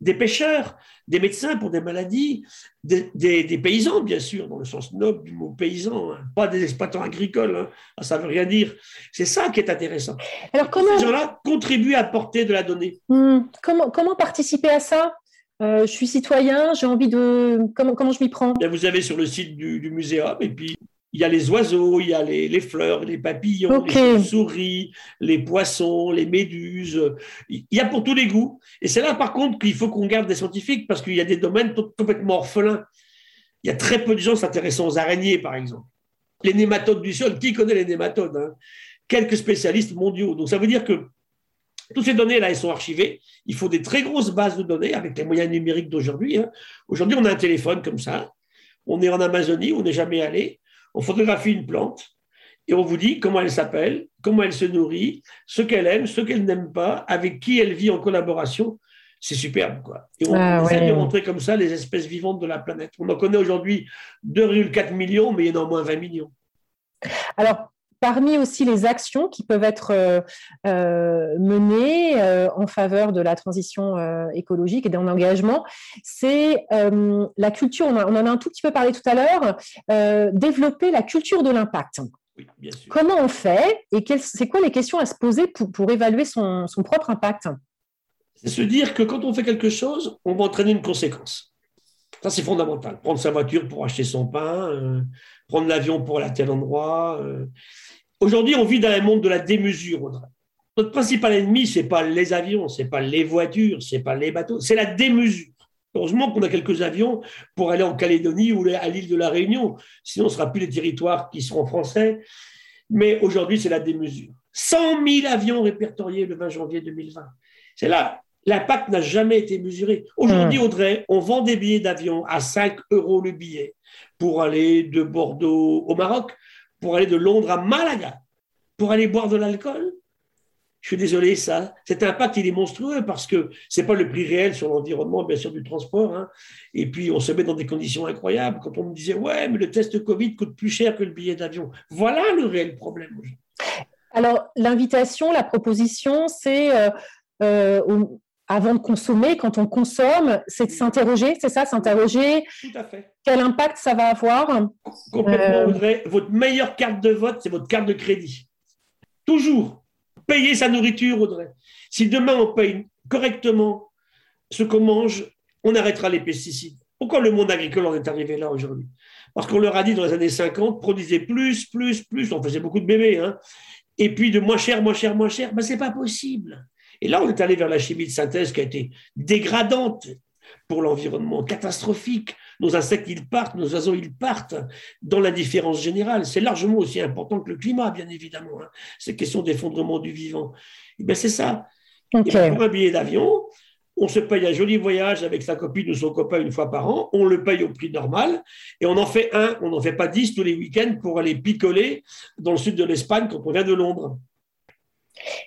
Des pêcheurs, des médecins pour des maladies, des, des, des paysans, bien sûr, dans le sens noble du mot paysan, hein. Pas des exploitants agricoles, hein. Ça ne veut rien dire. C'est ça qui est intéressant. Alors comment... Ces gens-là contribuent à apporter de la donnée. Mmh. Comment, comment participer à ça ? Euh, je suis citoyen, j'ai envie de... Comment, comment je m'y prends ? Bien, vous avez sur le site du, du muséum, et puis... Il y a les oiseaux, il y a les, les fleurs, les papillons, okay. les souris, les poissons, les méduses. Il y a pour tous les goûts. Et c'est là, par contre, qu'il faut qu'on garde des scientifiques parce qu'il y a des domaines complètement orphelins. Il y a très peu de gens s'intéressant aux araignées, par exemple. Les nématodes du sol, qui connaît les nématodes, hein ? Quelques spécialistes mondiaux. Donc, ça veut dire que toutes ces données-là, elles sont archivées. Il faut des très grosses bases de données avec les moyens numériques d'aujourd'hui. Hein. Aujourd'hui, on a un téléphone comme ça. On est en Amazonie, on n'est jamais allé. On photographie une plante et on vous dit comment elle s'appelle, comment elle se nourrit, ce qu'elle aime, ce qu'elle n'aime pas, avec qui elle vit en collaboration. C'est superbe, quoi. Et on ah, essaie ouais. de montrer comme ça les espèces vivantes de la planète. On en connaît aujourd'hui deux virgule quatre millions, mais il y en a au moins vingt millions. Alors, parmi aussi les actions qui peuvent être euh, euh, menées euh, en faveur de la transition euh, écologique et d'un engagement, c'est euh, la culture, on, a, on en a un tout petit peu parlé tout à l'heure, euh, développer la culture de l'impact. Oui, bien sûr. Comment on fait et quelles, c'est quoi les questions à se poser pour, pour évaluer son, son propre impact ? C'est se dire que quand on fait quelque chose, on va entraîner une conséquence. Ça, c'est fondamental. Prendre sa voiture pour acheter son pain, euh, prendre l'avion pour aller à tel endroit. Euh. Aujourd'hui, on vit dans un monde de la démesure, Audrey. Notre principal ennemi, ce n'est pas les avions, ce n'est pas les voitures, ce n'est pas les bateaux, c'est la démesure. Heureusement qu'on a quelques avions pour aller en Calédonie ou à l'île de la Réunion. Sinon, ce ne sera plus les territoires qui seront français. Mais aujourd'hui, c'est la démesure. cent mille avions répertoriés le vingt janvier deux mille vingt. C'est là. L'impact n'a jamais été mesuré. Aujourd'hui, Audrey, on vend des billets d'avion à cinq euros le billet pour aller de Bordeaux au Maroc, pour aller de Londres à Malaga, pour aller boire de l'alcool. Je suis désolé, ça. Cet impact, il est monstrueux parce que ce n'est pas le prix réel sur l'environnement, bien sûr, du transport. Hein. Et puis, on se met dans des conditions incroyables. Quand on me disait, ouais, mais le test Covid coûte plus cher que le billet d'avion. Voilà le réel problème aujourd'hui. Alors, l'invitation, la proposition, c'est... Euh... euh, au, avant de consommer, quand on consomme, c'est de s'interroger, c'est ça, s'interroger. Tout à fait. Quel impact ça va avoir. Complètement, Audrey. Euh... Votre meilleure carte de vote, c'est votre carte de crédit. Toujours. Payer sa nourriture, Audrey. Si demain, on paye correctement ce qu'on mange, on arrêtera les pesticides. Pourquoi le monde agricole en est arrivé là aujourd'hui? Parce qu'on leur a dit dans les années cinquante, produisez plus, plus, plus. On faisait beaucoup de bébés. Hein. Et puis de moins cher, moins cher, moins cher. Ben, ce n'est pas possible. Et là, on est allé vers la chimie de synthèse qui a été dégradante pour l'environnement, catastrophique. Nos insectes, ils partent, nos oiseaux, ils partent dans l'indifférence générale. C'est largement aussi important que le climat, bien évidemment. Hein. C'est question d'effondrement du vivant. Et bien, c'est ça. Okay. Et bien, pour un billet d'avion, on se paye un joli voyage avec sa copine ou son copain une fois par an, on le paye au prix normal et on en fait un, on n'en fait pas dix tous les week-ends pour aller picoler dans le sud de l'Espagne quand on vient de Londres.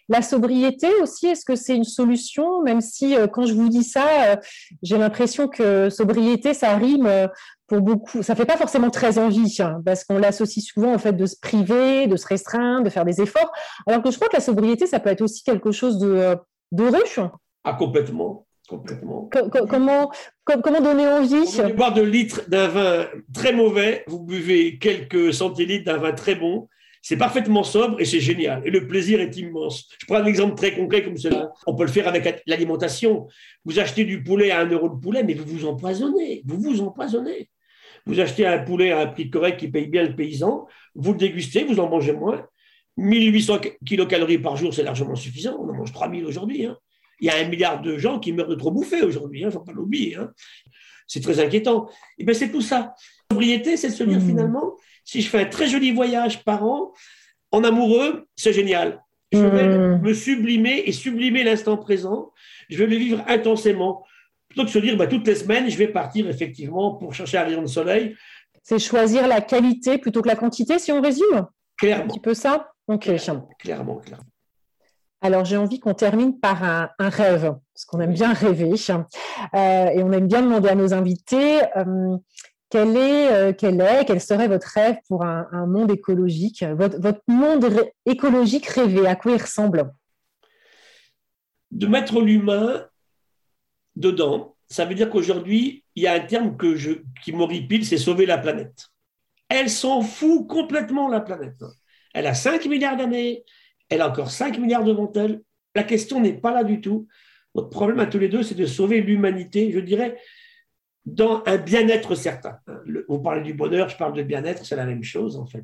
La sobriété aussi, est-ce que c'est une solution? Même si euh, quand je vous dis ça, euh, j'ai l'impression que sobriété, ça rime euh, pour beaucoup. Ça ne fait pas forcément très envie, hein, parce qu'on l'associe souvent au fait de se priver, de se restreindre, de faire des efforts. Alors que je crois que la sobriété, ça peut être aussi quelque chose de, euh, de riche. Ah, complètement, complètement. Co- co- comment, co- comment donner envie? Vous pouvez boire deux litres d'un vin très mauvais, vous buvez quelques centilitres d'un vin très bon. C'est parfaitement sobre et c'est génial. Et le plaisir est immense. Je prends un exemple très concret comme cela. On peut le faire avec l'alimentation. Vous achetez du poulet à un euro le poulet, mais vous vous empoisonnez. Vous vous empoisonnez. Vous achetez un poulet à un prix correct qui paye bien le paysan. Vous le dégustez, vous en mangez moins. mille huit cents kilocalories par jour, c'est largement suffisant. On en mange trois mille aujourd'hui. Hein. Il y a un milliard de gens qui meurent de trop bouffer aujourd'hui. Il ne faut pas l'oublier. Hein. C'est très inquiétant. Et bien, c'est tout ça. La sobriété, c'est de se dire mmh. finalement... Si je fais un très joli voyage par an, en amoureux, c'est génial. Je vais mmh. me sublimer et sublimer l'instant présent. Je vais le vivre intensément. Plutôt que de se dire, bah, toutes les semaines, je vais partir effectivement pour chercher un rayon de soleil. C'est choisir la qualité plutôt que la quantité, si on résume. Clairement. Un petit peu ça. Ok. Clairement, clairement, clairement. Alors, j'ai envie qu'on termine par un, un rêve, parce qu'on aime bien rêver. Euh, et on aime bien demander à nos invités... Euh, Quel est, euh, quel est, quel serait votre rêve pour un, un monde écologique? Votre, votre monde ré- écologique rêvé, à quoi il ressemble? De mettre l'humain dedans, ça veut dire qu'aujourd'hui, il y a un terme que je, qui m'horripile, c'est sauver la planète. Elle s'en fout complètement, la planète. Elle a cinq milliards d'années, elle a encore cinq milliards devant elle. La question n'est pas là du tout. Notre problème à tous les deux, c'est de sauver l'humanité, je dirais, dans un bien-être certain. Vous parlez du bonheur, je parle de bien-être, c'est la même chose en fait.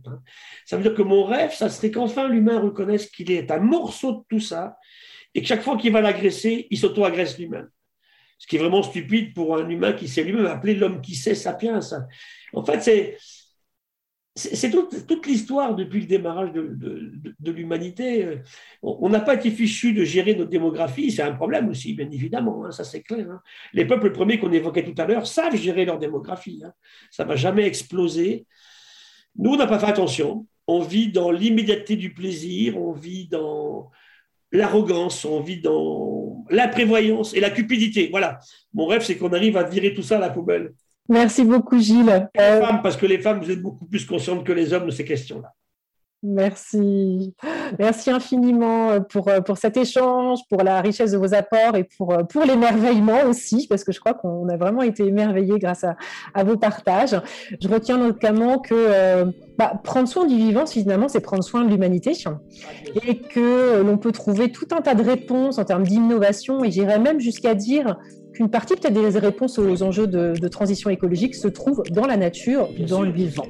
Ça veut dire que mon rêve, ça serait qu'enfin l'humain reconnaisse qu'il est un morceau de tout ça et que chaque fois qu'il va l'agresser, il s'auto-agresse lui-même. Ce qui est vraiment stupide pour un humain qui s'est lui-même appelé l'homme qui sait, sapiens. En fait, c'est, c'est, c'est toute, toute l'histoire depuis le démarrage de, de, de, de l'humanité. On n'a pas été fichu de gérer notre démographie, c'est un problème aussi, bien évidemment, hein, ça c'est clair. Hein. Les peuples premiers qu'on évoquait tout à l'heure savent gérer leur démographie, hein. Ça ne va jamais exploser. Nous, on n'a pas fait attention, on vit dans l'immédiateté du plaisir, on vit dans l'arrogance, on vit dans l'imprévoyance et la cupidité. Voilà, mon rêve, c'est qu'on arrive à virer tout ça à la poubelle. Merci beaucoup, Gilles. Les euh... femmes, parce que les femmes, vous êtes beaucoup plus conscientes que les hommes de ces questions-là. Merci. Merci infiniment pour, pour cet échange, pour la richesse de vos apports et pour, pour l'émerveillement aussi, parce que je crois qu'on a vraiment été émerveillés grâce à, à vos partages. Je retiens notamment que euh, bah, prendre soin du vivant, finalement, c'est prendre soin de l'humanité et que l'on peut trouver tout un tas de réponses en termes d'innovation et j'irais même jusqu'à dire... Une partie peut-être des réponses aux enjeux de, de transition écologique se trouve dans la nature, bien dans sûr. Le vivant.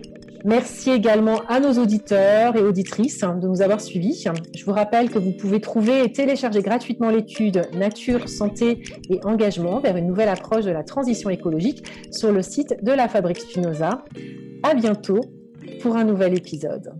Merci également à nos auditeurs et auditrices de nous avoir suivis. Je vous rappelle que vous pouvez trouver et télécharger gratuitement l'étude Nature, Santé et Engagement vers une nouvelle approche de la transition écologique sur le site de la Fabrique Spinoza. À bientôt pour un nouvel épisode.